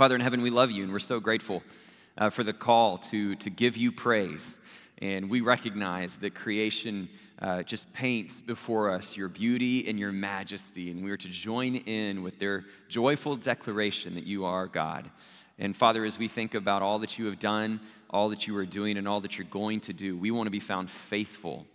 Father in heaven, we love you, and we're so grateful for the call to give you praise. And we recognize that creation just paints before us your beauty and your majesty, and we are to join in with their joyful declaration that you are God. And Father, as we think about all that you have done, all that you are doing, and all that you're going to do, we want to be found faithful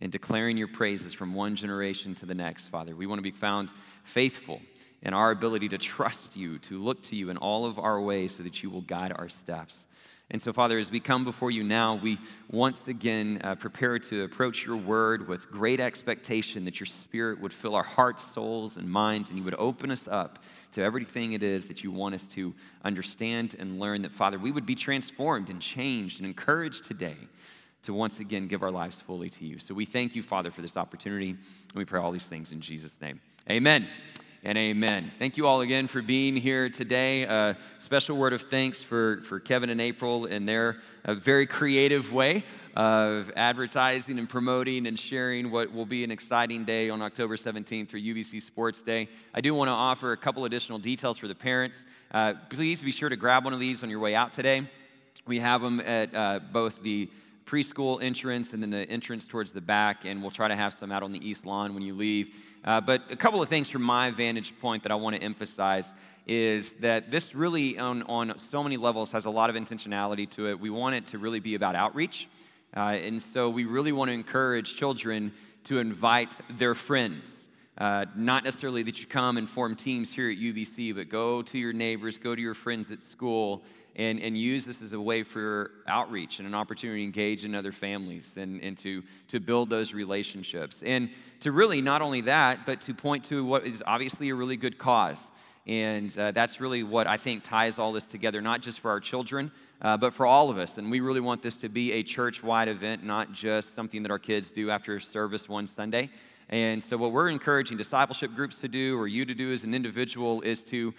in declaring your praises from one generation to the next, Father. We want to be found faithful in our ability to trust you, to look to you in all of our ways so that you will guide our steps. And so, Father, as we come before you now, we once again prepare to approach your word with great expectation that your spirit would fill our hearts, souls, and minds, and you would open us up to everything it is that you want us to understand and learn, that, Father, we would be transformed and changed and encouraged today to once again give our lives fully to you. So we thank you, Father, for this opportunity, and we pray all these things in Jesus' name. Amen. And amen. Thank you all again for being here today. Special word of thanks for Kevin and April in their very creative way of advertising and promoting and sharing what will be an exciting day on October 17th for UBC Sports Day. I do want to offer a couple additional details for the parents. Please be sure to grab one of these on your way out today. We have them at both the preschool entrance and then the entrance towards the back, and we'll try to have some out on the east lawn when you leave. But a couple of things from my vantage point that I want to emphasize is that this really, on so many levels, has a lot of intentionality to it. We want it to really be about outreach, and so we really want to encourage children to invite their friends. Not necessarily that you come and form teams here at UBC, but go to your neighbors, go to your friends at school, and use this as a way for outreach and an opportunity to engage in other families and to build those relationships. And to really, not only that, but to point to what is obviously a really good cause. And that's really what I think ties all this together, not just for our children, but for all of us. And we really want this to be a church-wide event, not just something that our kids do after service one Sunday. And so what we're encouraging discipleship groups to do, or you to do as an individual, is to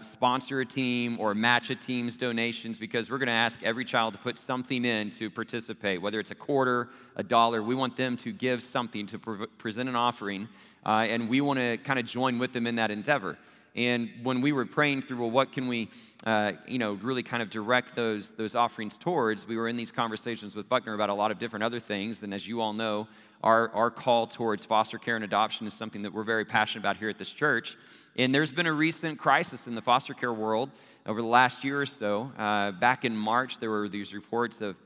sponsor a team or match a team's donations, because we're going to ask every child to put something in to participate, whether it's a quarter, a dollar. We want them to give something, to present an offering, and we want to kind of join with them in that endeavor. And when we were praying through, well, what can we, really kind of direct those offerings towards, we were in these conversations with Buckner about a lot of different other things. And as you all know, our call towards foster care and adoption is something that we're very passionate about here at this church. And there's been a recent crisis in the foster care world over the last year or so. Back in March, there were these reports of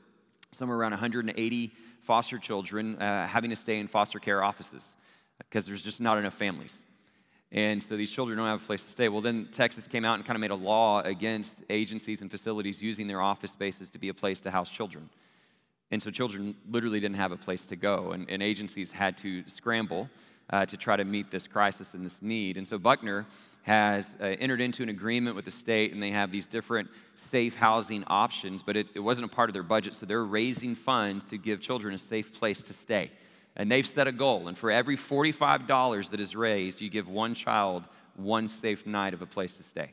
somewhere around 180 foster children having to stay in foster care offices because there's just not enough families. And so these children don't have a place to stay. Well, then Texas came out and kind of made a law against agencies and facilities using their office spaces to be a place to house children. And so children literally didn't have a place to go, and agencies had to scramble to try to meet this crisis and this need. And so Buckner has entered into an agreement with the state, and they have these different safe housing options, but it wasn't a part of their budget, so they're raising funds to give children a safe place to stay. And they've set a goal, and for every $45 that is raised, you give one child one safe night of a place to stay.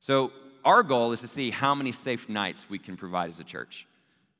So our goal is to see how many safe nights we can provide as a church,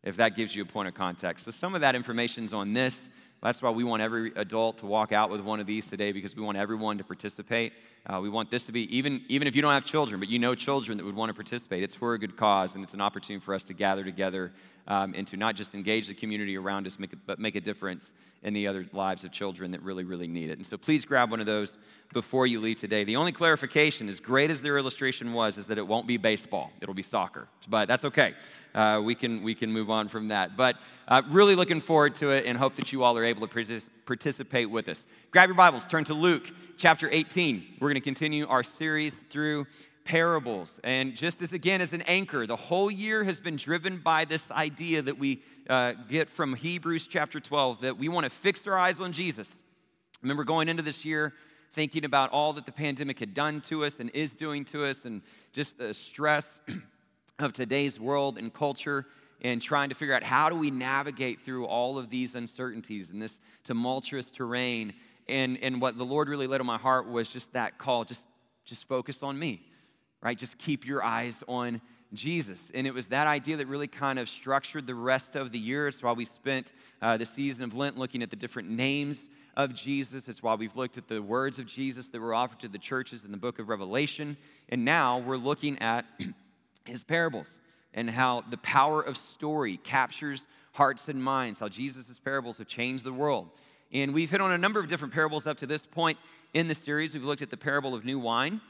if that gives you a point of context. So some of that information's on this. That's why we want every adult to walk out with one of these today, because we want everyone to participate. We want this to be, even if you don't have children, but you know children that would want to participate, it's for a good cause, and it's an opportunity for us to gather together and to not just engage the community around us, but make a difference in the other lives of children that really, really need it. And so please grab one of those before you leave today. The only clarification, as great as their illustration was, is that it won't be baseball. It'll be soccer, but that's okay. We can move on from that. But really looking forward to it, and hope that you all are able to participate with us. Grab your Bibles, turn to Luke chapter 18. We're going to continue our series through parables. And just as, again, as an anchor, the whole year has been driven by this idea that we get from Hebrews chapter 12, that we want to fix our eyes on Jesus. I remember going into this year thinking about all that the pandemic had done to us and is doing to us, and just the stress of today's world and culture, and trying to figure out how do we navigate through all of these uncertainties and this tumultuous terrain. And what the Lord really laid on my heart was just that call, just focus on me. right? Just keep your eyes on Jesus. And it was that idea that really kind of structured the rest of the year. It's why we spent the season of Lent looking at the different names of Jesus. It's why we've looked at the words of Jesus that were offered to the churches in the book of Revelation. And now we're looking at his parables and how the power of story captures hearts and minds, how Jesus' parables have changed the world. And we've hit on a number of different parables up to this point in the series. We've looked at the parable of new wine.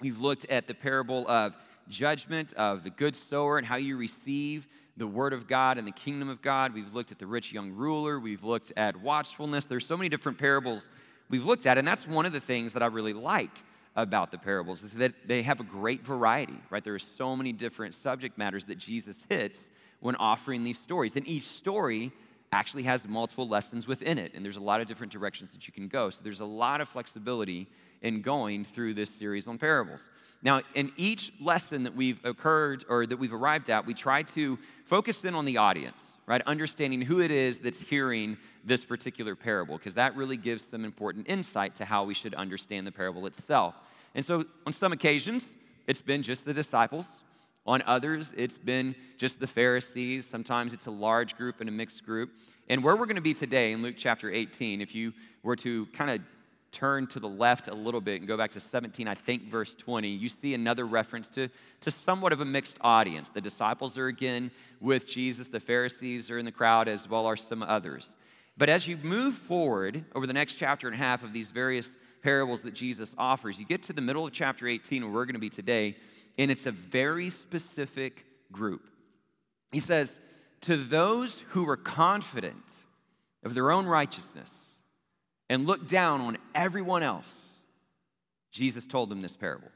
We've looked at the parable of judgment, of the good sower and how you receive the word of God and the kingdom of God. We've looked at the rich young ruler. We've looked at watchfulness. There's so many different parables we've looked at, and that's one of the things that I really like about the parables is that they have a great variety, right? There are so many different subject matters that Jesus hits when offering these stories, and each story actually has multiple lessons within it, and there's a lot of different directions that you can go. So there's a lot of flexibility in going through this series on parables. Now, in each lesson that we've arrived at, we try to focus in on the audience, right? Understanding who it is that's hearing this particular parable, because that really gives some important insight to how we should understand the parable itself. And so on some occasions, it's been just the disciples. On others, it's been just the Pharisees. Sometimes it's a large group and a mixed group. And where we're going to be today in Luke chapter 18, if you were to kind of turn to the left a little bit and go back to 17, I think verse 20, you see another reference to somewhat of a mixed audience. The disciples are again with Jesus. The Pharisees are in the crowd, as well are some others. But as you move forward over the next chapter and a half of these various parables that Jesus offers, you get to the middle of chapter 18, where we're going to be today, and it's a very specific group. He says, to those who are confident of their own righteousness and look down on everyone else, Jesus told them this parable.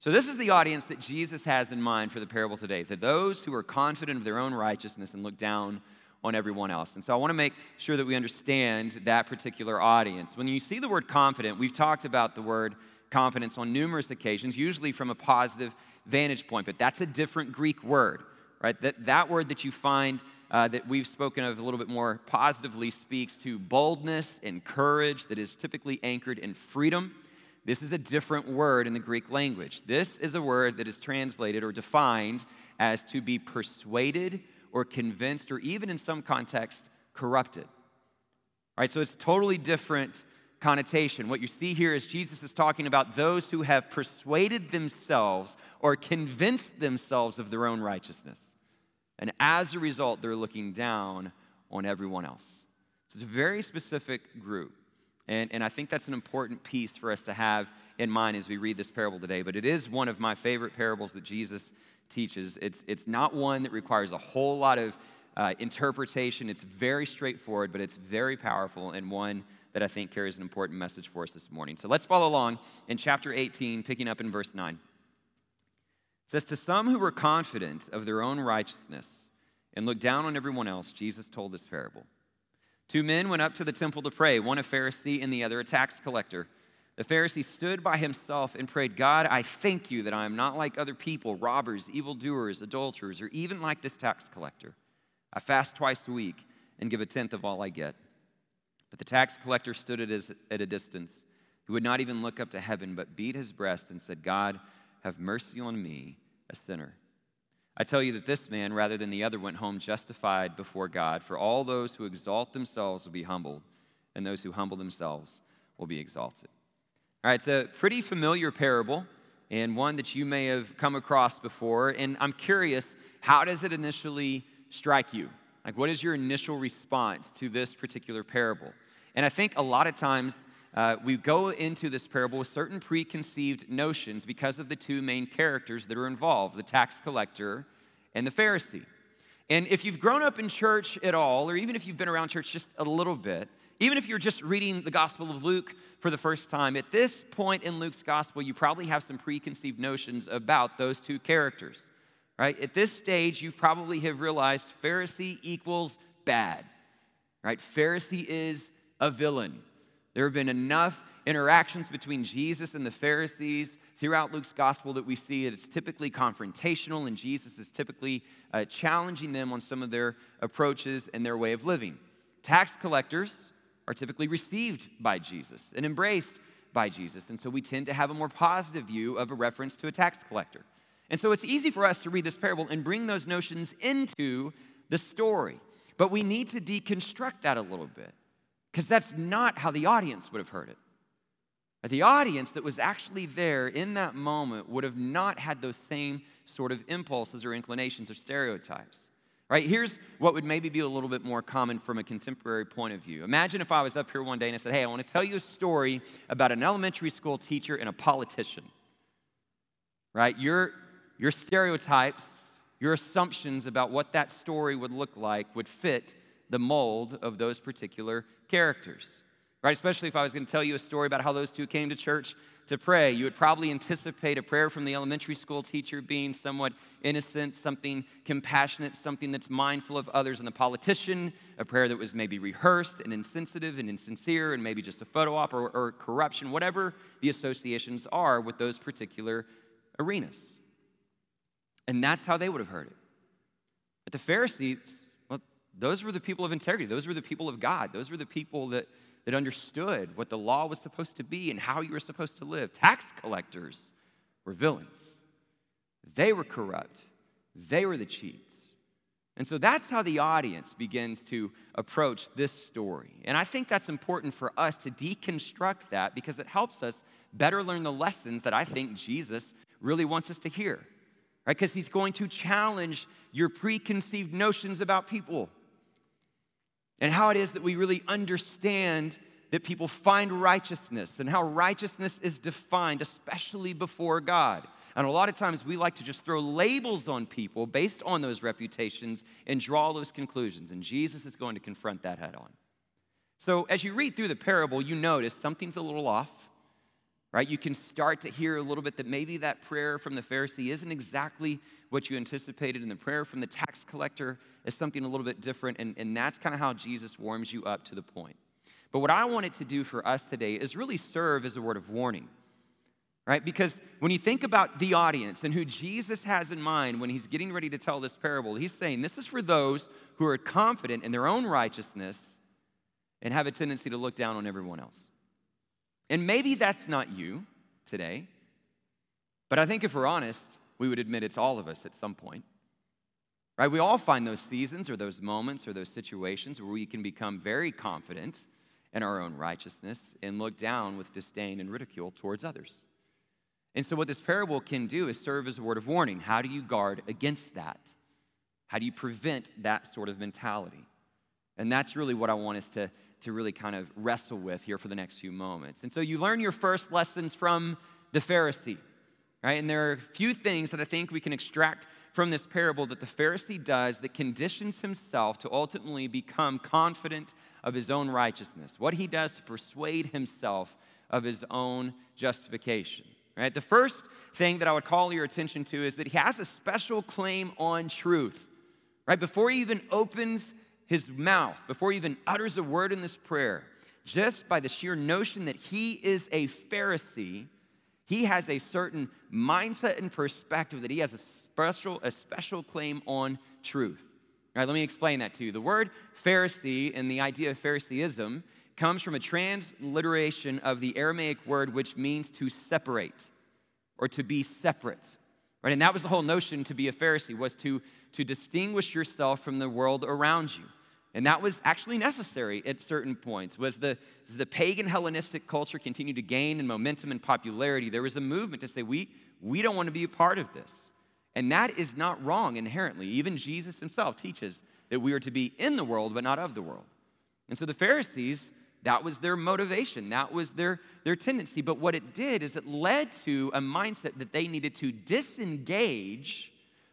So this is the audience that Jesus has in mind for the parable today, to those who are confident of their own righteousness and look down on everyone else. And so I want to make sure that we understand that particular audience. When you see the word confident, we've talked about the word confidence on numerous occasions, usually from a positive vantage point, but that's a different Greek word, right? That word that you find that we've spoken of a little bit more positively speaks to boldness and courage that is typically anchored in freedom. This is a different word in the Greek language. This is a word that is translated or defined as to be persuaded or convinced or even in some context corrupted, right? So it's totally different connotation. What you see here is Jesus is talking about those who have persuaded themselves or convinced themselves of their own righteousness. And as a result, they're looking down on everyone else. So it's a very specific group. And I think that's an important piece for us to have in mind as we read this parable today. But it is one of my favorite parables that Jesus teaches. It's not one that requires a whole lot of interpretation. It's very straightforward, but it's very powerful, and one that I think carries an important message for us this morning. So let's follow along in chapter 18, picking up in verse 9. It says, to some who were confident of their own righteousness and looked down on everyone else, Jesus told this parable. Two men went up to the temple to pray, one a Pharisee and the other a tax collector. The Pharisee stood by himself and prayed, God, I thank you that I am not like other people, robbers, evildoers, adulterers, or even like this tax collector. I fast twice a week and give a tenth of all I get. But the tax collector stood at a distance. He would not even look up to heaven, but beat his breast and said, God, have mercy on me, a sinner. I tell you that this man, rather than the other, went home justified before God. For all those who exalt themselves will be humbled, and those who humble themselves will be exalted. All right, it's a pretty familiar parable, and one that you may have come across before. And I'm curious, how does it initially strike you? Like, what is your initial response to this particular parable? And I think a lot of times we go into this parable with certain preconceived notions because of the two main characters that are involved, the tax collector and the Pharisee. And if you've grown up in church at all, or even if you've been around church just a little bit, even if you're just reading the Gospel of Luke for the first time, at this point in Luke's Gospel, you probably have some preconceived notions about those two characters. Right? At this stage, you probably have realized Pharisee equals bad, right? Pharisee is a villain. There have been enough interactions between Jesus and the Pharisees throughout Luke's gospel that we see it's typically confrontational, and Jesus is typically challenging them on some of their approaches and their way of living. Tax collectors are typically received by Jesus and embraced by Jesus. And so we tend to have a more positive view of a reference to a tax collector. And so it's easy for us to read this parable and bring those notions into the story. But we need to deconstruct that a little bit, because that's not how the audience would have heard it. The audience that was actually there in that moment would have not had those same sort of impulses or inclinations or stereotypes. Right? Here's what would maybe be a little bit more common from a contemporary point of view. Imagine if I was up here one day and I said, hey, I want to tell you a story about an elementary school teacher and a politician. Right? Your stereotypes, your assumptions about what that story would look like would fit the mold of those particular characters. Right, especially if I was going to tell you a story about how those two came to church to pray. You would probably anticipate a prayer from the elementary school teacher being somewhat innocent, something compassionate, something that's mindful of others, and the politician, a prayer that was maybe rehearsed and insensitive and insincere and maybe just a photo op or corruption, whatever the associations are with those particular arenas. And that's how they would have heard it. But the Pharisees, well, those were the people of integrity. Those were the people of God. Those were the people that understood what the law was supposed to be and how you were supposed to live. Tax collectors were villains. They were corrupt. They were the cheats. And so that's how the audience begins to approach this story. And I think that's important for us to deconstruct that, because it helps us better learn the lessons that I think Jesus really wants us to hear. Right? Because he's going to challenge your preconceived notions about people, and how it is that we really understand that people find righteousness and how righteousness is defined, especially before God. And a lot of times we like to just throw labels on people based on those reputations and draw those conclusions. And Jesus is going to confront that head on. So as you read through the parable, you notice something's a little off, right? You can start to hear a little bit that maybe that prayer from the Pharisee isn't exactly what you anticipated, and the prayer from the tax collector is something a little bit different, and that's kind of how Jesus warms you up to the point. But what I wanted to do for us today is really serve as a word of warning, right? Because when you think about the audience and who Jesus has in mind when he's getting ready to tell this parable, he's saying this is for those who are confident in their own righteousness and have a tendency to look down on everyone else. And maybe that's not you today, but I think if we're honest, we would admit it's all of us at some point, right? We all find those seasons or those moments or those situations where we can become very confident in our own righteousness and look down with disdain and ridicule towards others. And so what this parable can do is serve as a word of warning. How do you guard against that? How do you prevent that sort of mentality? And that's really what I want us to really kind of wrestle with here for the next few moments. And so you learn your first lessons from the Pharisee. Right? And there are a few things that I think we can extract from this parable that the Pharisee does that conditions himself to ultimately become confident of his own righteousness, what he does to persuade himself of his own justification. Right? The first thing that I would call your attention to is that he has a special claim on truth. Right? Before he even opens his mouth, before he even utters a word in this prayer, just by the sheer notion that he is a Pharisee, he has a certain mindset and perspective that he has a special claim on truth. All right, let me explain that to you. The word Pharisee and the idea of Phariseeism comes from a transliteration of the Aramaic word which means to separate or to be separate. Right? And that was the whole notion to be a Pharisee, was to distinguish yourself from the world around you. And that was actually necessary at certain points. As the pagan Hellenistic culture continued to gain in momentum and popularity, there was a movement to say, we don't want to be a part of this. And that is not wrong inherently. Even Jesus himself teaches that we are to be in the world, but not of the world. And so the Pharisees, that was their motivation. That was their tendency. But what it did is it led to a mindset that they needed to disengage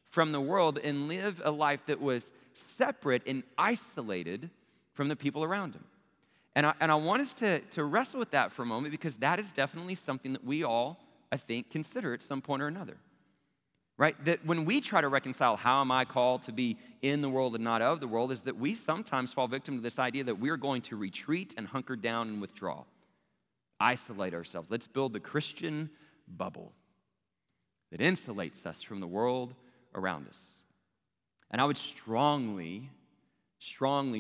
from the world and live a life that was separate and isolated from the people around him. And I want us to wrestle with that for a moment, because that is definitely something that we all, I think, consider at some point or another. Right? That when we try to reconcile how am I called to be in the world and not of the world, is that we sometimes fall victim to this idea that we're going to retreat and hunker down and withdraw. Isolate ourselves. Let's build the Christian bubble that insulates us from the world around us. And I would strongly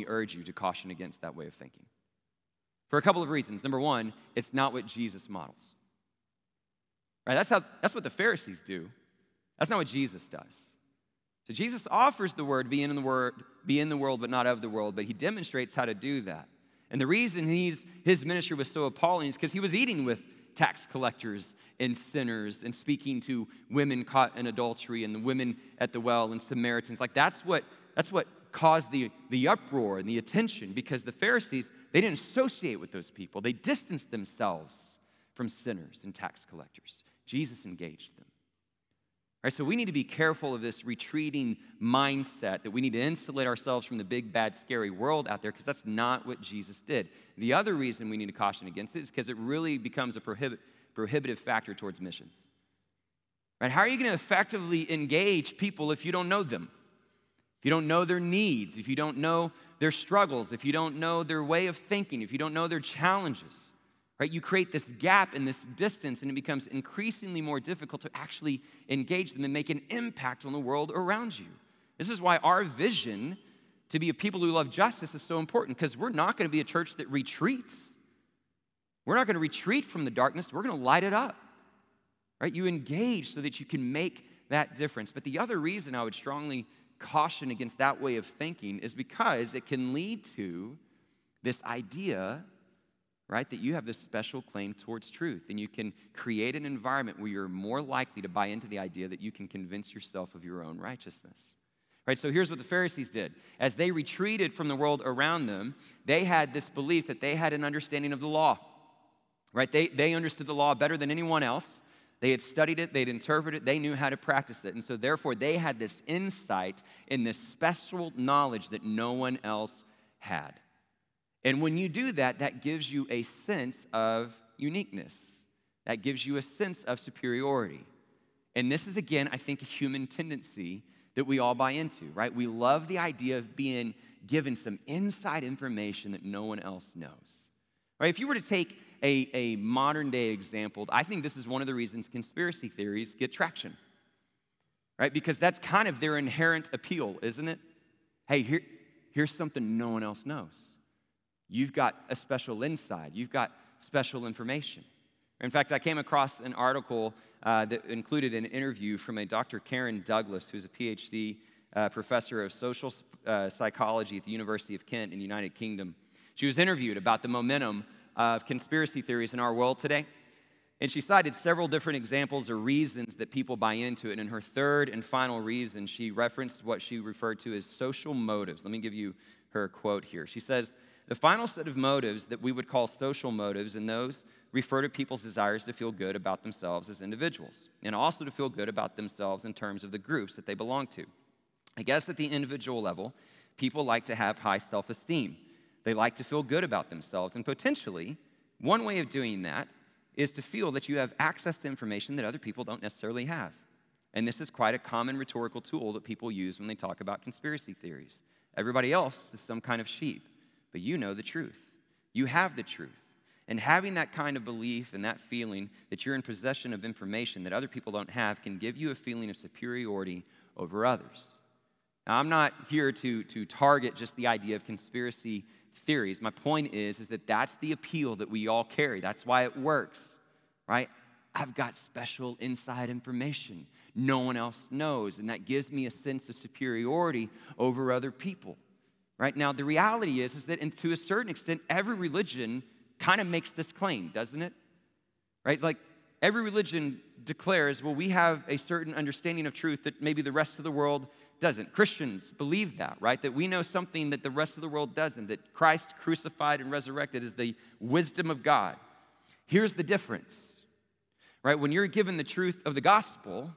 urge you to caution against that way of thinking. for a couple of reasons. Number one, it's not what Jesus models. Right? That's what the Pharisees do. That's not what Jesus does. So Jesus offers the word, be in the world, but not of the world. But he demonstrates how to do that. And the reason his ministry was so appalling is because he was eating with tax collectors and sinners and speaking to women caught in adultery and the women at the well and Samaritans. Like that's what caused the uproar and the attention, because the Pharisees, they didn't associate with those people. They distanced themselves from sinners and tax collectors. Jesus engaged them. All right, so we need to be careful of this retreating mindset that we need to insulate ourselves from the big, bad, scary world out there, because that's not what Jesus did. The other reason we need to caution against it is because it really becomes a prohibitive factor towards missions. Right? How are you going to effectively engage people if you don't know them? If you don't know their needs, if you don't know their struggles, if you don't know their way of thinking, if you don't know their challenges, right? You create this gap and this distance, and it becomes increasingly more difficult to actually engage them and make an impact on the world around you. This is why our vision to be a people who love justice is so important, because we're not going to be a church that retreats. We're not going to retreat from the darkness. We're going to light it up, right? You engage so that you can make that difference. But the other reason I would strongly caution against that way of thinking is because it can lead to this idea, right, that you have this special claim towards truth, and you can create an environment where you're more likely to buy into the idea that you can convince yourself of your own righteousness. Right, so here's what the Pharisees did. As they retreated from the world around them, they had this belief that they had an understanding of the law. Right, they understood the law better than anyone else. They had studied it, they'd interpreted it, they knew how to practice it. And so therefore, they had this insight and this special knowledge that no one else had. And when you do that, that gives you a sense of uniqueness. That gives you a sense of superiority. And this is, again, I think, a human tendency that we all buy into, right? We love the idea of being given some inside information that no one else knows. Right? If you were to take a modern-day example, I think this is one of the reasons conspiracy theories get traction, right? Because that's kind of their inherent appeal, isn't it? Hey, here's something no one else knows. You've got a special inside. You've got special information. In fact, I came across an article that included an interview from a Dr. Karen Douglas, who's a PhD professor of social psychology at the University of Kent in the United Kingdom. She was interviewed about the momentum of conspiracy theories in our world today, and she cited several different examples or reasons that people buy into it. And in her third and final reason, she referenced what she referred to as social motives. Let me give you her quote here. She says, "The final set of motives that we would call social motives, and those refer to people's desires to feel good about themselves as individuals, and also to feel good about themselves in terms of the groups that they belong to. I guess at the individual level, people like to have high self-esteem. They like to feel good about themselves, and potentially one way of doing that is to feel that you have access to information that other people don't necessarily have. And this is quite a common rhetorical tool that people use when they talk about conspiracy theories. Everybody else is some kind of sheep, but you know the truth. You have the truth. And having that kind of belief and that feeling that you're in possession of information that other people don't have can give you a feeling of superiority over others." Now, I'm not here to target just the idea of conspiracy theories. My point is that that's the appeal that we all carry. That's why it works, right? I've got special inside information no one else knows, and that gives me a sense of superiority over other people. Right? Now, the reality is that, and to a certain extent, every religion kind of makes this claim, doesn't it? Right? Like, every religion declares, well, we have a certain understanding of truth that maybe the rest of the world doesn't. Christians believe that, right? That we know something that the rest of the world doesn't, that Christ crucified and resurrected is the wisdom of God. Here's the difference, right? When you're given the truth of the gospel,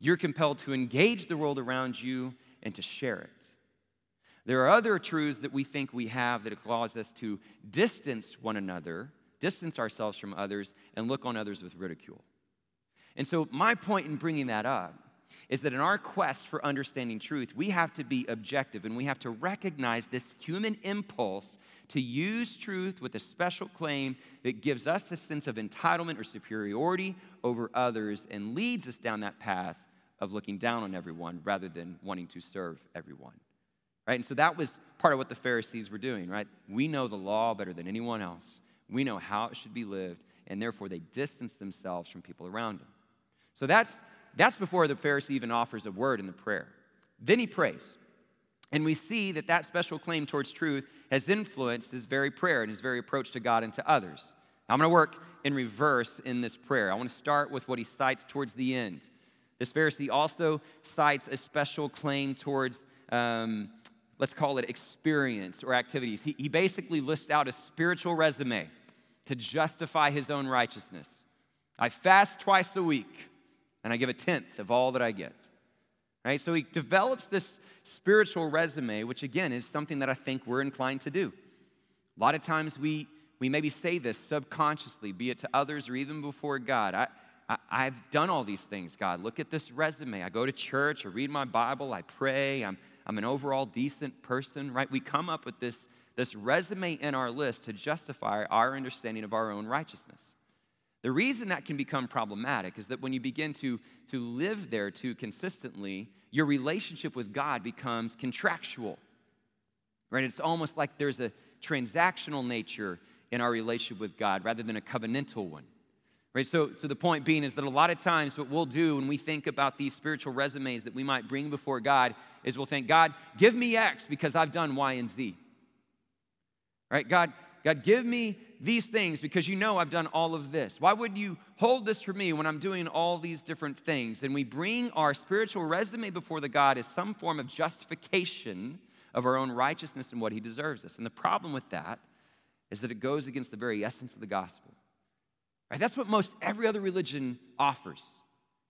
you're compelled to engage the world around you and to share it. There are other truths that we think we have that cause us to distance one another, distance ourselves from others, and look on others with ridicule. And so my point in bringing that up is that in our quest for understanding truth, we have to be objective, and we have to recognize this human impulse to use truth with a special claim that gives us a sense of entitlement or superiority over others and leads us down that path of looking down on everyone rather than wanting to serve everyone. right? And so that was part of what the Pharisees were doing, right? We know the law better than anyone else. We know how it should be lived, and therefore they distance themselves from people around them. So that's before the Pharisee even offers a word in the prayer. Then he prays. And we see that that special claim towards truth has influenced his very prayer and his very approach to God and to others. I'm going to work in reverse in this prayer. I want to start with what he cites towards the end. This Pharisee also cites a special claim towards, let's call it experience or activities. He basically lists out a spiritual resume to justify his own righteousness. I fast twice a week, and I give a tenth of all that I get. Right? So he develops this spiritual resume, which again is something that I think we're inclined to do. A lot of times we maybe say this subconsciously, be it to others or even before God. I've done all these things, God. Look at this resume. I go to church, I read my Bible, I pray, I'm an overall decent person, right? We come up with this resume in our list to justify our understanding of our own righteousness. The reason that can become problematic is that when you begin to live there too consistently, your relationship with God becomes contractual, right? It's almost like there's a transactional nature in our relationship with God rather than a covenantal one, right? So the point being is that a lot of times what we'll do when we think about these spiritual resumes that we might bring before God is we'll think, God, give me X because I've done Y and Z, right? God, give me these things because you know I've done all of this. Why would you hold this for me when I'm doing all these different things? And we bring our spiritual resume before the God as some form of justification of our own righteousness and what he deserves us. And the problem with that is that it goes against the very essence of the gospel. Right? That's what most every other religion offers.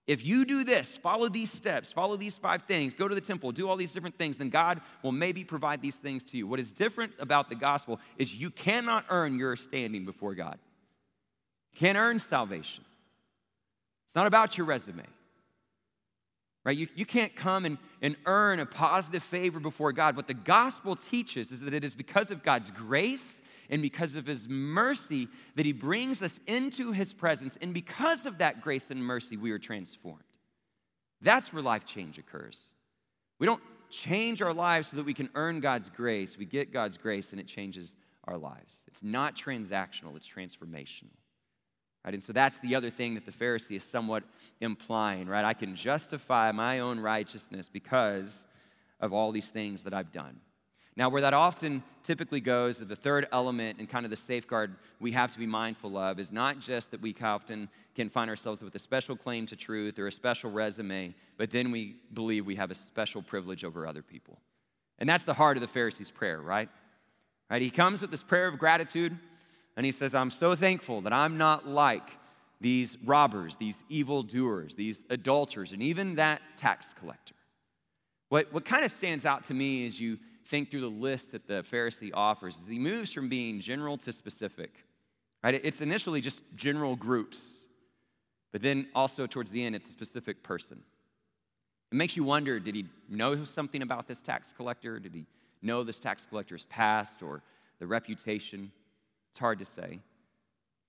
If you do this, follow these steps, follow these 5 things, go to the temple, do all these different things, then God will maybe provide these things to you. What is different about the gospel is you cannot earn your standing before God. You can't earn salvation. It's not about your resume, right? You can't come and earn a positive favor before God. What the gospel teaches is that it is because of God's grace and because of his mercy that he brings us into his presence. And because of that grace and mercy, we are transformed. That's where life change occurs. We don't change our lives so that we can earn God's grace. We get God's grace and it changes our lives. It's not transactional, it's transformational. Right? And so that's the other thing that the Pharisee is somewhat implying, right? I can justify my own righteousness because of all these things that I've done. Now, where that often typically goes, the third element and kind of the safeguard we have to be mindful of is not just that we often can find ourselves with a special claim to truth or a special resume, but then we believe we have a special privilege over other people. And that's the heart of the Pharisee's prayer, right? He comes with this prayer of gratitude, and he says, I'm so thankful that I'm not like these robbers, these evildoers, these adulterers, and even that tax collector. What kind of stands out to me is you think through the list that the Pharisee offers is he moves from being general to specific, right? It's initially just general groups, but then also towards the end, it's a specific person. It makes you wonder, did he know something about this tax collector? Did he know this tax collector's past or the reputation? It's hard to say.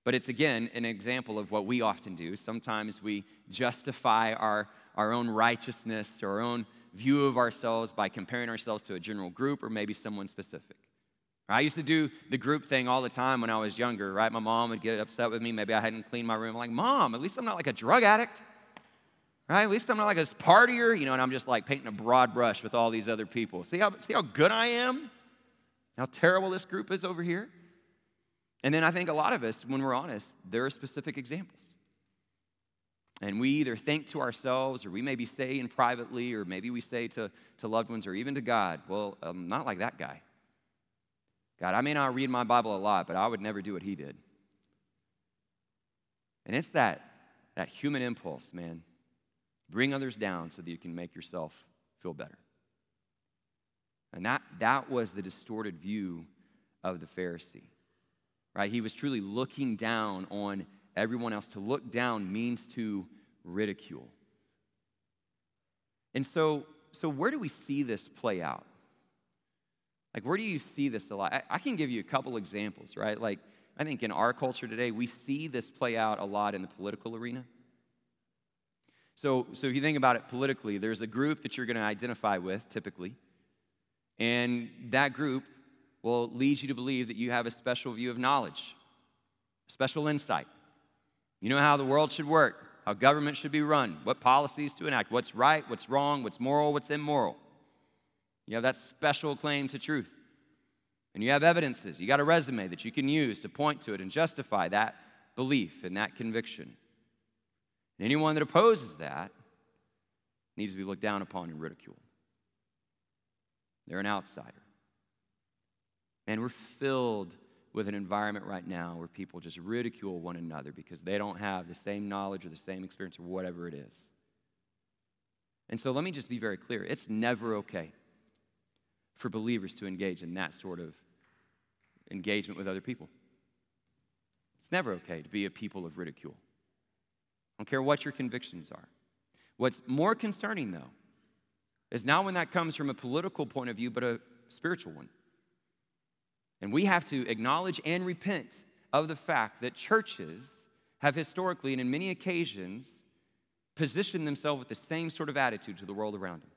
But it's, again, an example of what we often do. Sometimes we justify our own righteousness or our own view of ourselves by comparing ourselves to a general group or maybe someone specific. I used to do the group thing all the time when I was younger, right? My mom would get upset with me. Maybe I hadn't cleaned my room. I'm like, Mom, at least I'm not like a drug addict, right? At least I'm not like a partier, and I'm just like painting a broad brush with all these other people. See how good I am? How terrible this group is over here? And then I think a lot of us, when we're honest, there are specific examples. And we either think to ourselves, or we maybe say in privately, or maybe we say to loved ones, or even to God, well, I'm not like that guy. God, I may not read my Bible a lot, but I would never do what he did. And it's that human impulse, man. Bring others down so that you can make yourself feel better. And that was the distorted view of the Pharisee, right? He was truly looking down on everyone else. To look down means to ridicule. And so where do we see this play out? Like, where do you see this a lot? I can give you a couple examples, right? Like, I think in our culture today, we see this play out a lot in the political arena. So if you think about it politically, there's a group that you're going to identify with, typically. And that group will lead you to believe that you have a special view of knowledge, a special insight. You know how the world should work, how government should be run, what policies to enact, what's right, what's wrong, what's moral, what's immoral. You have that special claim to truth. And you have evidences. You got a resume that you can use to point to it and justify that belief and that conviction. And anyone that opposes that needs to be looked down upon and ridiculed. They're an outsider. And we're filled with an environment right now where people just ridicule one another because they don't have the same knowledge or the same experience or whatever it is. And so let me just be very clear. It's never okay for believers to engage in that sort of engagement with other people. It's never okay to be a people of ridicule. I don't care what your convictions are. What's more concerning, though, is not when that comes from a political point of view, but a spiritual one. And we have to acknowledge and repent of the fact that churches have historically and in many occasions positioned themselves with the same sort of attitude to the world around them.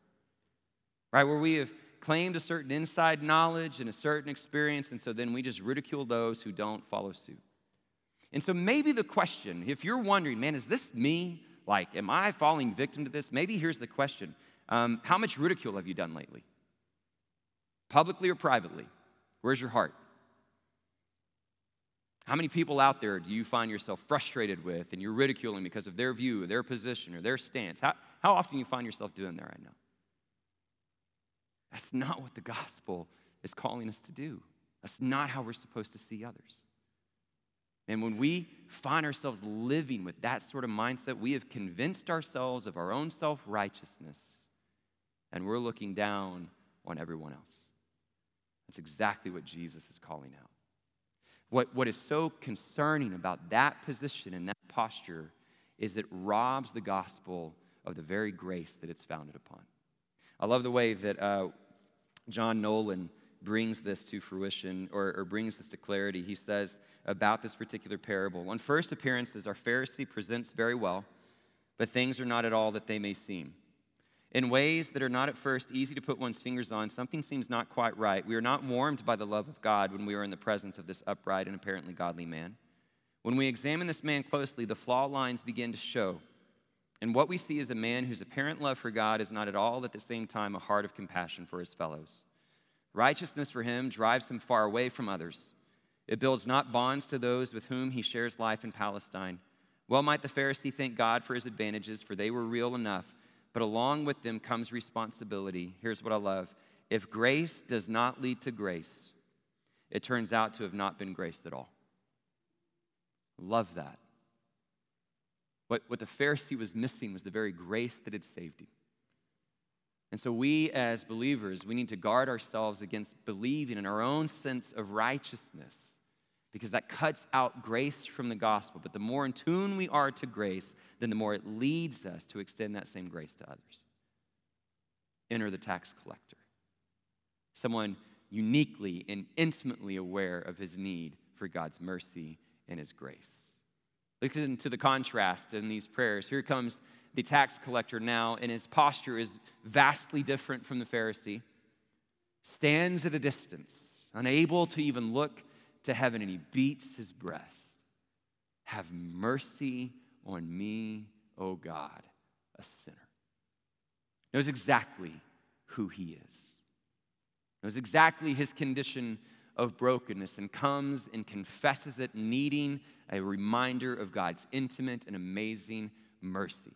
Right? Where we have claimed a certain inside knowledge and a certain experience, and so then we just ridicule those who don't follow suit. And so maybe the question, if you're wondering, man, is this me? Like, am I falling victim to this? Maybe here's the question. How much ridicule have you done lately? Publicly or privately? Where's your heart? How many people out there do you find yourself frustrated with and you're ridiculing because of their view, or their position, or their stance? How often do you find yourself doing that right now? That's not what the gospel is calling us to do. That's not how we're supposed to see others. And when we find ourselves living with that sort of mindset, we have convinced ourselves of our own self-righteousness, and we're looking down on everyone else. That's exactly what Jesus is calling out. What is so concerning about that position and that posture is it robs the gospel of the very grace that it's founded upon. I love the way that John Nolan brings this to fruition or brings this to clarity. He says about this particular parable, on first appearances, our Pharisee presents very well, but things are not at all that they may seem. In ways that are not at first easy to put one's fingers on, something seems not quite right. We are not warmed by the love of God when we are in the presence of this upright and apparently godly man. When we examine this man closely, the flaw lines begin to show. And what we see is a man whose apparent love for God is not at all at the same time a heart of compassion for his fellows. Righteousness for him drives him far away from others. It builds not bonds to those with whom he shares life in Palestine. Well might the Pharisee thank God for his advantages, for they were real enough. But along with them comes responsibility. Here's what I love. If grace does not lead to grace, it turns out to have not been graced at all. Love that. What the Pharisee was missing was the very grace that had saved him. And so we as believers, we need to guard ourselves against believing in our own sense of righteousness because that cuts out grace from the gospel. But the more in tune we are to grace, then the more it leads us to extend that same grace to others. Enter the tax collector, someone uniquely and intimately aware of his need for God's mercy and his grace. Listen to the contrast in these prayers. Here comes the tax collector now, and his posture is vastly different from the Pharisee. Stands at a distance, unable to even look to heaven, and he beats his breast. Have mercy on me, O God, a sinner. Knows exactly who he is. Knows exactly his condition of brokenness and comes and confesses it, needing a reminder of God's intimate and amazing mercy.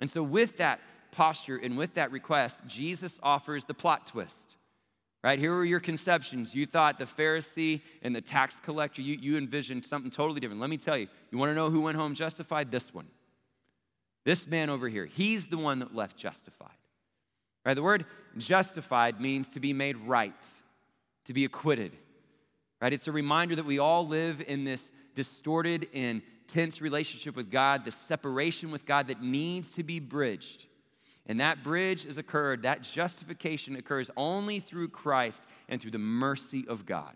And so with that posture and with that request, Jesus offers the plot twist, right? Here were your conceptions. You thought the Pharisee and the tax collector, you envisioned something totally different. Let me tell you, you want to know who went home justified? This one. This man over here. He's the one that left justified, right? The word justified means to be made right, to be acquitted, right? It's a reminder that we all live in this distorted and tense relationship with God, the separation with God that needs to be bridged. And that bridge has occurred, that justification occurs only through Christ and through the mercy of God,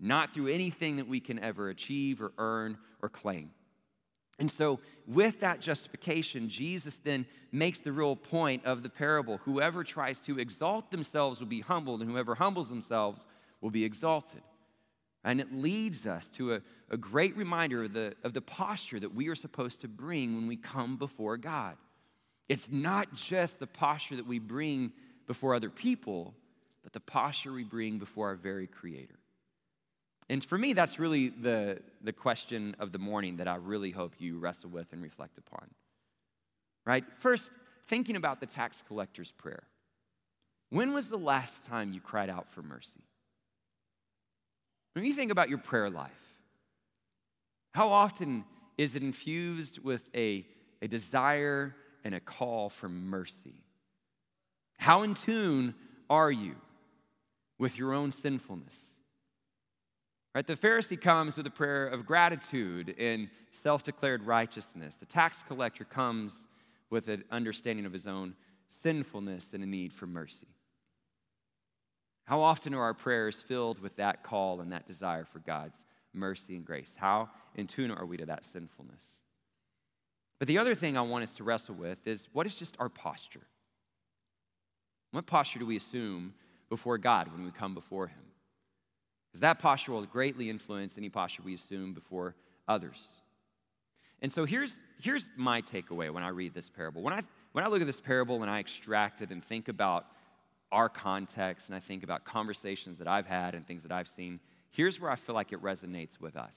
not through anything that we can ever achieve or earn or claim. And so with that justification, Jesus then makes the real point of the parable. Whoever tries to exalt themselves will be humbled, and whoever humbles themselves will be exalted. And it leads us to a great reminder of the posture that we are supposed to bring when we come before God. It's not just the posture that we bring before other people, but the posture we bring before our very Creator. And for me, that's really the question of the morning that I really hope you wrestle with and reflect upon, right? First, thinking about the tax collector's prayer. When was the last time you cried out for mercy? When you think about your prayer life, how often is it infused with a desire and a call for mercy? How in tune are you with your own sinfulness? Right, the Pharisee comes with a prayer of gratitude and self-declared righteousness. The tax collector comes with an understanding of his own sinfulness and a need for mercy. How often are our prayers filled with that call and that desire for God's mercy and grace? How in tune are we to that sinfulness? But the other thing I want us to wrestle with is, what is just our posture? What posture do we assume before God when we come before Him? Because that posture will greatly influence any posture we assume before others. And so here's my takeaway when I read this parable. When I look at this parable and I extract it and think about our context and I think about conversations that I've had and things that I've seen, here's where I feel like it resonates with us.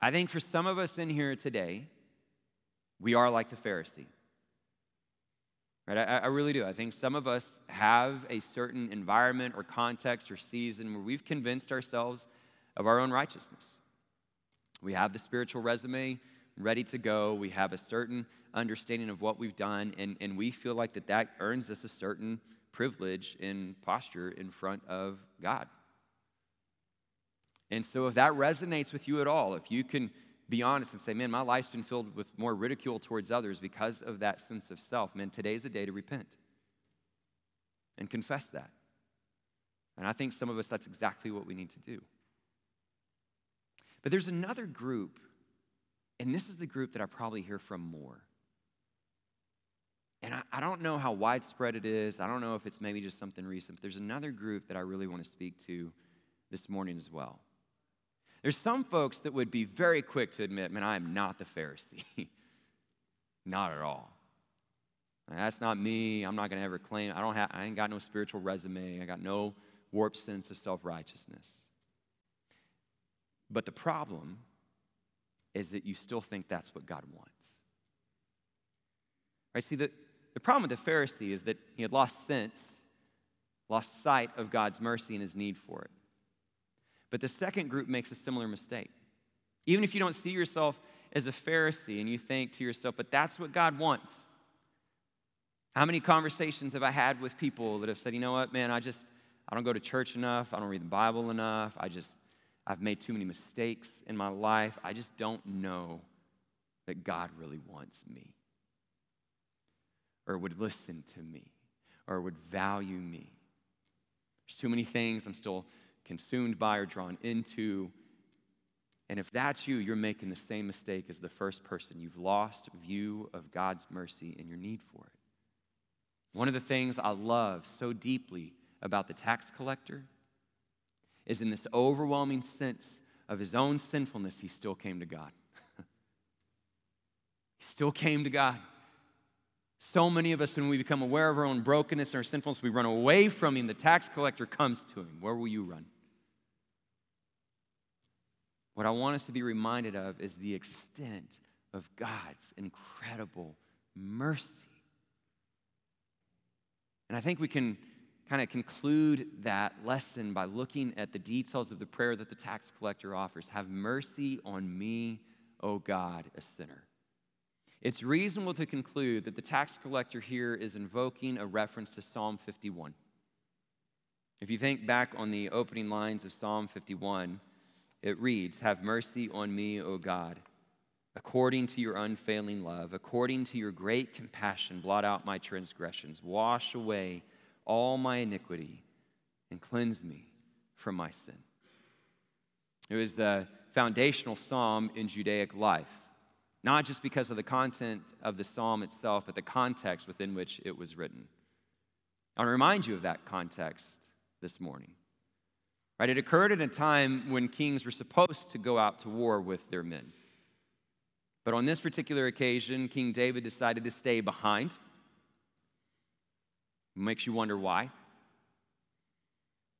I think for some of us in here today, we are like the Pharisee. Right? I really do. I think some of us have a certain environment or context or season where we've convinced ourselves of our own righteousness. We have the spiritual resume ready to go. We have a certain understanding of what we've done, and we feel like that earns us a certain privilege and posture in front of God. And so if that resonates with you at all, if you can be honest and say, man, my life's been filled with more ridicule towards others because of that sense of self. Man, today's a day to repent and confess that. And I think some of us, that's exactly what we need to do. But there's another group, and this is the group that I probably hear from more. And I don't know how widespread it is. I don't know if it's maybe just something recent, but there's another group that I really want to speak to this morning as well. There's some folks that would be very quick to admit, man, I am not the Pharisee. Not at all. That's not me. I'm not going to ever claim. I ain't got no spiritual resume. I got no warped sense of self-righteousness. But the problem is that you still think that's what God wants. Right? See, the problem with the Pharisee is that he had lost sight of God's mercy and his need for it. But the second group makes a similar mistake. Even if you don't see yourself as a Pharisee and you think to yourself, but that's what God wants. How many conversations have I had with people that have said, you know what, man, I don't go to church enough. I don't read the Bible enough. I've made too many mistakes in my life. I just don't know that God really wants me or would listen to me or would value me. There's too many things I'm still consumed by or drawn into. And if that's you, you're making the same mistake as the first person. You've lost view of God's mercy and your need for it. One of the things I love so deeply about the tax collector is in this overwhelming sense of his own sinfulness, he still came to God. He still came to God. So many of us, when we become aware of our own brokenness and our sinfulness, we run away from Him. The tax collector comes to Him. Where will you run? What I want us to be reminded of is the extent of God's incredible mercy. And I think we can kind of conclude that lesson by looking at the details of the prayer that the tax collector offers. Have mercy on me, O God, a sinner. It's reasonable to conclude that the tax collector here is invoking a reference to Psalm 51. If you think back on the opening lines of Psalm 51, it reads, "Have mercy on me, O God, according to your unfailing love, according to your great compassion, blot out my transgressions, wash away all my iniquity, and cleanse me from my sin." It was the foundational psalm in Judaic life. Not just because of the content of the psalm itself, but the context within which it was written. I want to remind you of that context this morning. Right? It occurred at a time when kings were supposed to go out to war with their men. But on this particular occasion, King David decided to stay behind. It makes you wonder why.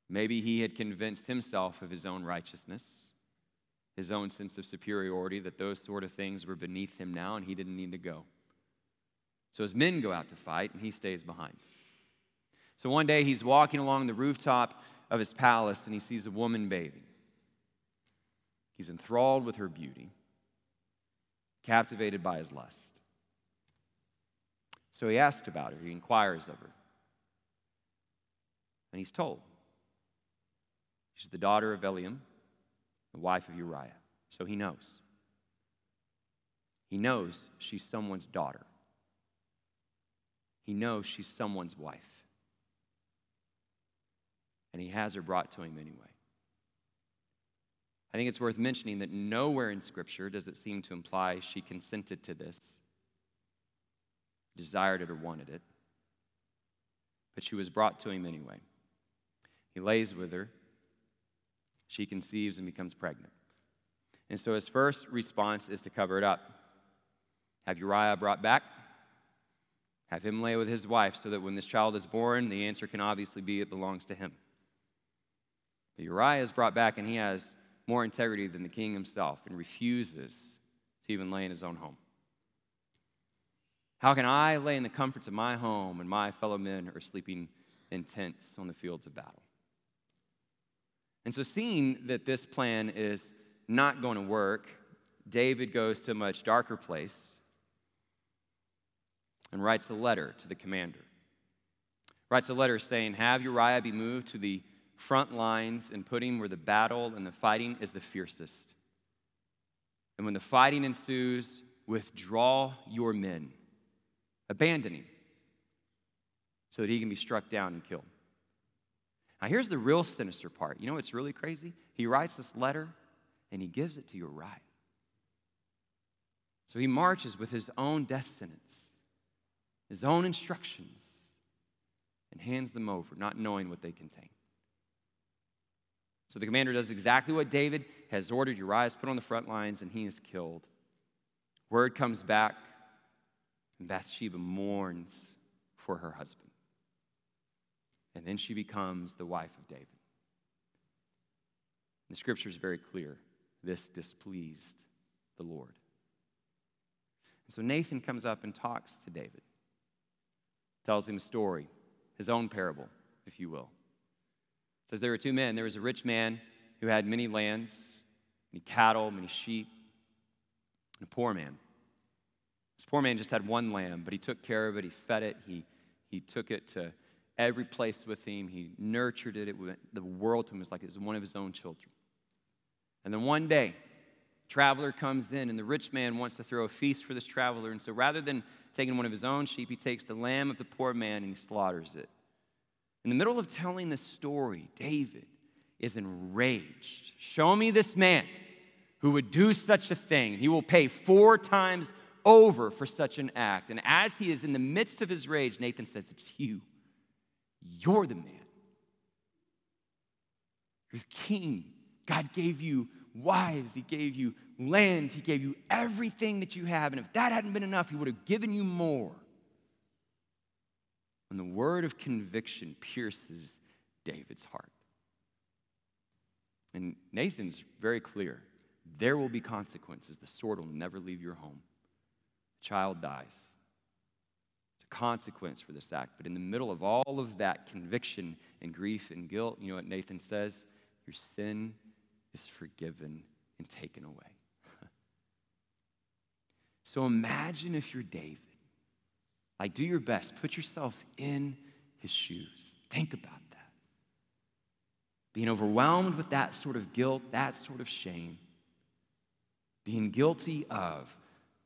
Maybe he had convinced himself of his own righteousness, his own sense of superiority, that those sort of things were beneath him now and he didn't need to go. So his men go out to fight and he stays behind. So one day he's walking along the rooftop of his palace and he sees a woman bathing. He's enthralled with her beauty, captivated by his lust. So he asks about her, he inquires of her, and he's told. She's the daughter of Eliam, the wife of Uriah. So he knows. He knows she's someone's daughter. He knows she's someone's wife. And he has her brought to him anyway. I think it's worth mentioning that nowhere in Scripture does it seem to imply she consented to this, desired it or wanted it, but she was brought to him anyway. He lays with her. She conceives and becomes pregnant. And so his first response is to cover it up. Have Uriah brought back. Have him lay with his wife so that when this child is born, the answer can obviously be it belongs to him. But Uriah is brought back, and he has more integrity than the king himself and refuses to even lay in his own home. How can I lay in the comforts of my home when my fellow men are sleeping in tents on the fields of battle? And so seeing that this plan is not going to work, David goes to a much darker place and writes a letter to the commander. Writes a letter saying, have Uriah be moved to the front lines and put him where the battle and the fighting is the fiercest. And when the fighting ensues, withdraw your men. Abandon him so that he can be struck down and killed. Now, here's the real sinister part. You know what's really crazy? He writes this letter, and he gives it to Uriah. So he marches with his own death sentence, his own instructions, and hands them over, not knowing what they contain. So the commander does exactly what David has ordered. Uriah is put on the front lines, and he is killed. Word comes back, and Bathsheba mourns for her husband. And then she becomes the wife of David. The scripture is very clear. This displeased the Lord. And so Nathan comes up and talks to David. Tells him a story, his own parable, if you will. It says there were two men. There was a rich man who had many lands, many cattle, many sheep, and a poor man. This poor man just had one lamb, but he took care of it. He fed it. He took it to every place with him. He nurtured it. It went, the world to him was like it was one of his own children. And then one day, a traveler comes in, and the rich man wants to throw a feast for this traveler. And so rather than taking one of his own sheep, he takes the lamb of the poor man and he slaughters it. In the middle of telling this story, David is enraged. Show me this man who would do such a thing. He will pay 4 times over for such an act. And as he is in the midst of his rage, Nathan says, it's you. You're the man. You're the king. God gave you wives. He gave you lands. He gave you everything that you have. And if that hadn't been enough, he would have given you more. And the word of conviction pierces David's heart. And Nathan's very clear. There will be consequences. The sword will never leave your home. The child dies. Consequence for this act. But in the middle of all of that conviction and grief and guilt, you know what Nathan says? Your sin is forgiven and taken away. So imagine if you're David. Like, do your best. Put yourself in his shoes. Think about that. Being overwhelmed with that sort of guilt, that sort of shame. Being guilty of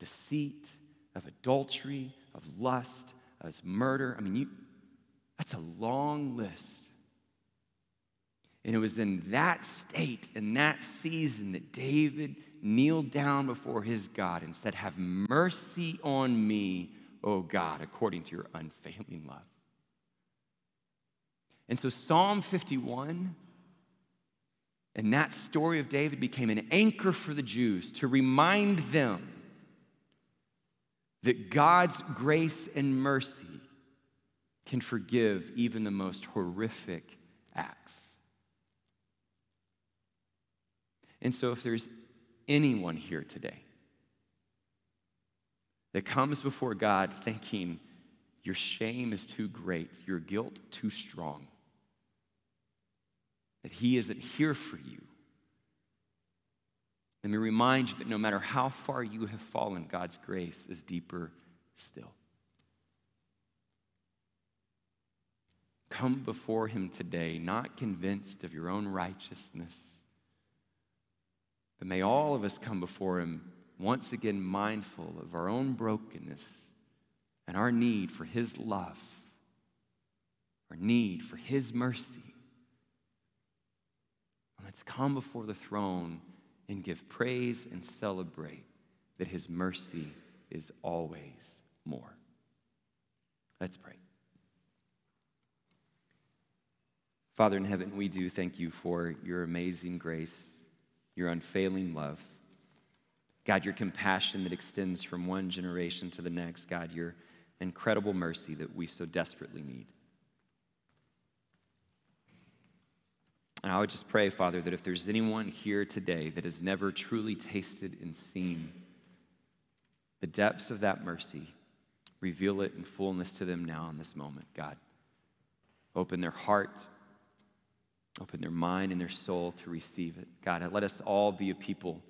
deceit, of adultery, of lust, of murder. I mean, that's a long list. And it was in that state, in that season, that David kneel down before his God and said, have mercy on me, O God, according to your unfailing love. And so Psalm 51 and that story of David became an anchor for the Jews to remind them that God's grace and mercy can forgive even the most horrific acts. And so if there's anyone here today that comes before God thinking your shame is too great, your guilt too strong, that he isn't here for you, let me remind you that no matter how far you have fallen, God's grace is deeper still. Come before him today, not convinced of your own righteousness, but may all of us come before him once again mindful of our own brokenness and our need for his love, our need for his mercy. And let's come before the throne and give praise and celebrate that his mercy is always more. Let's pray. Father in heaven, we do thank you for your amazing grace, your unfailing love. God, your compassion that extends from one generation to the next. God, your incredible mercy that we so desperately need. And I would just pray, Father, that if there's anyone here today that has never truly tasted and seen the depths of that mercy, reveal it in fullness to them now in this moment, God. Open their heart, open their mind and their soul to receive it. God, let us all be a people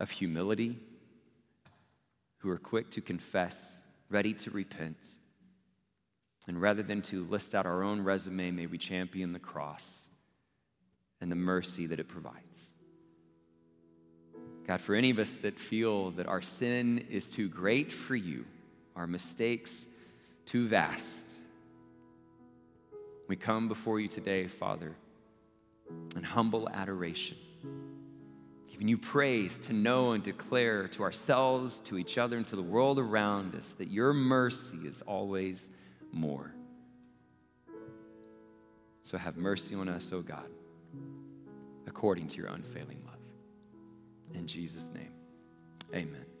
of humility, who are quick to confess, ready to repent. And rather than to list out our own resume, may we champion the cross and the mercy that it provides. God, for any of us that feel that our sin is too great for you, our mistakes too vast, we come before you today, Father, in humble adoration, giving you praise to know and declare to ourselves, to each other, and to the world around us that your mercy is always more. So have mercy on us, O God, according to your unfailing love. In Jesus' name, amen.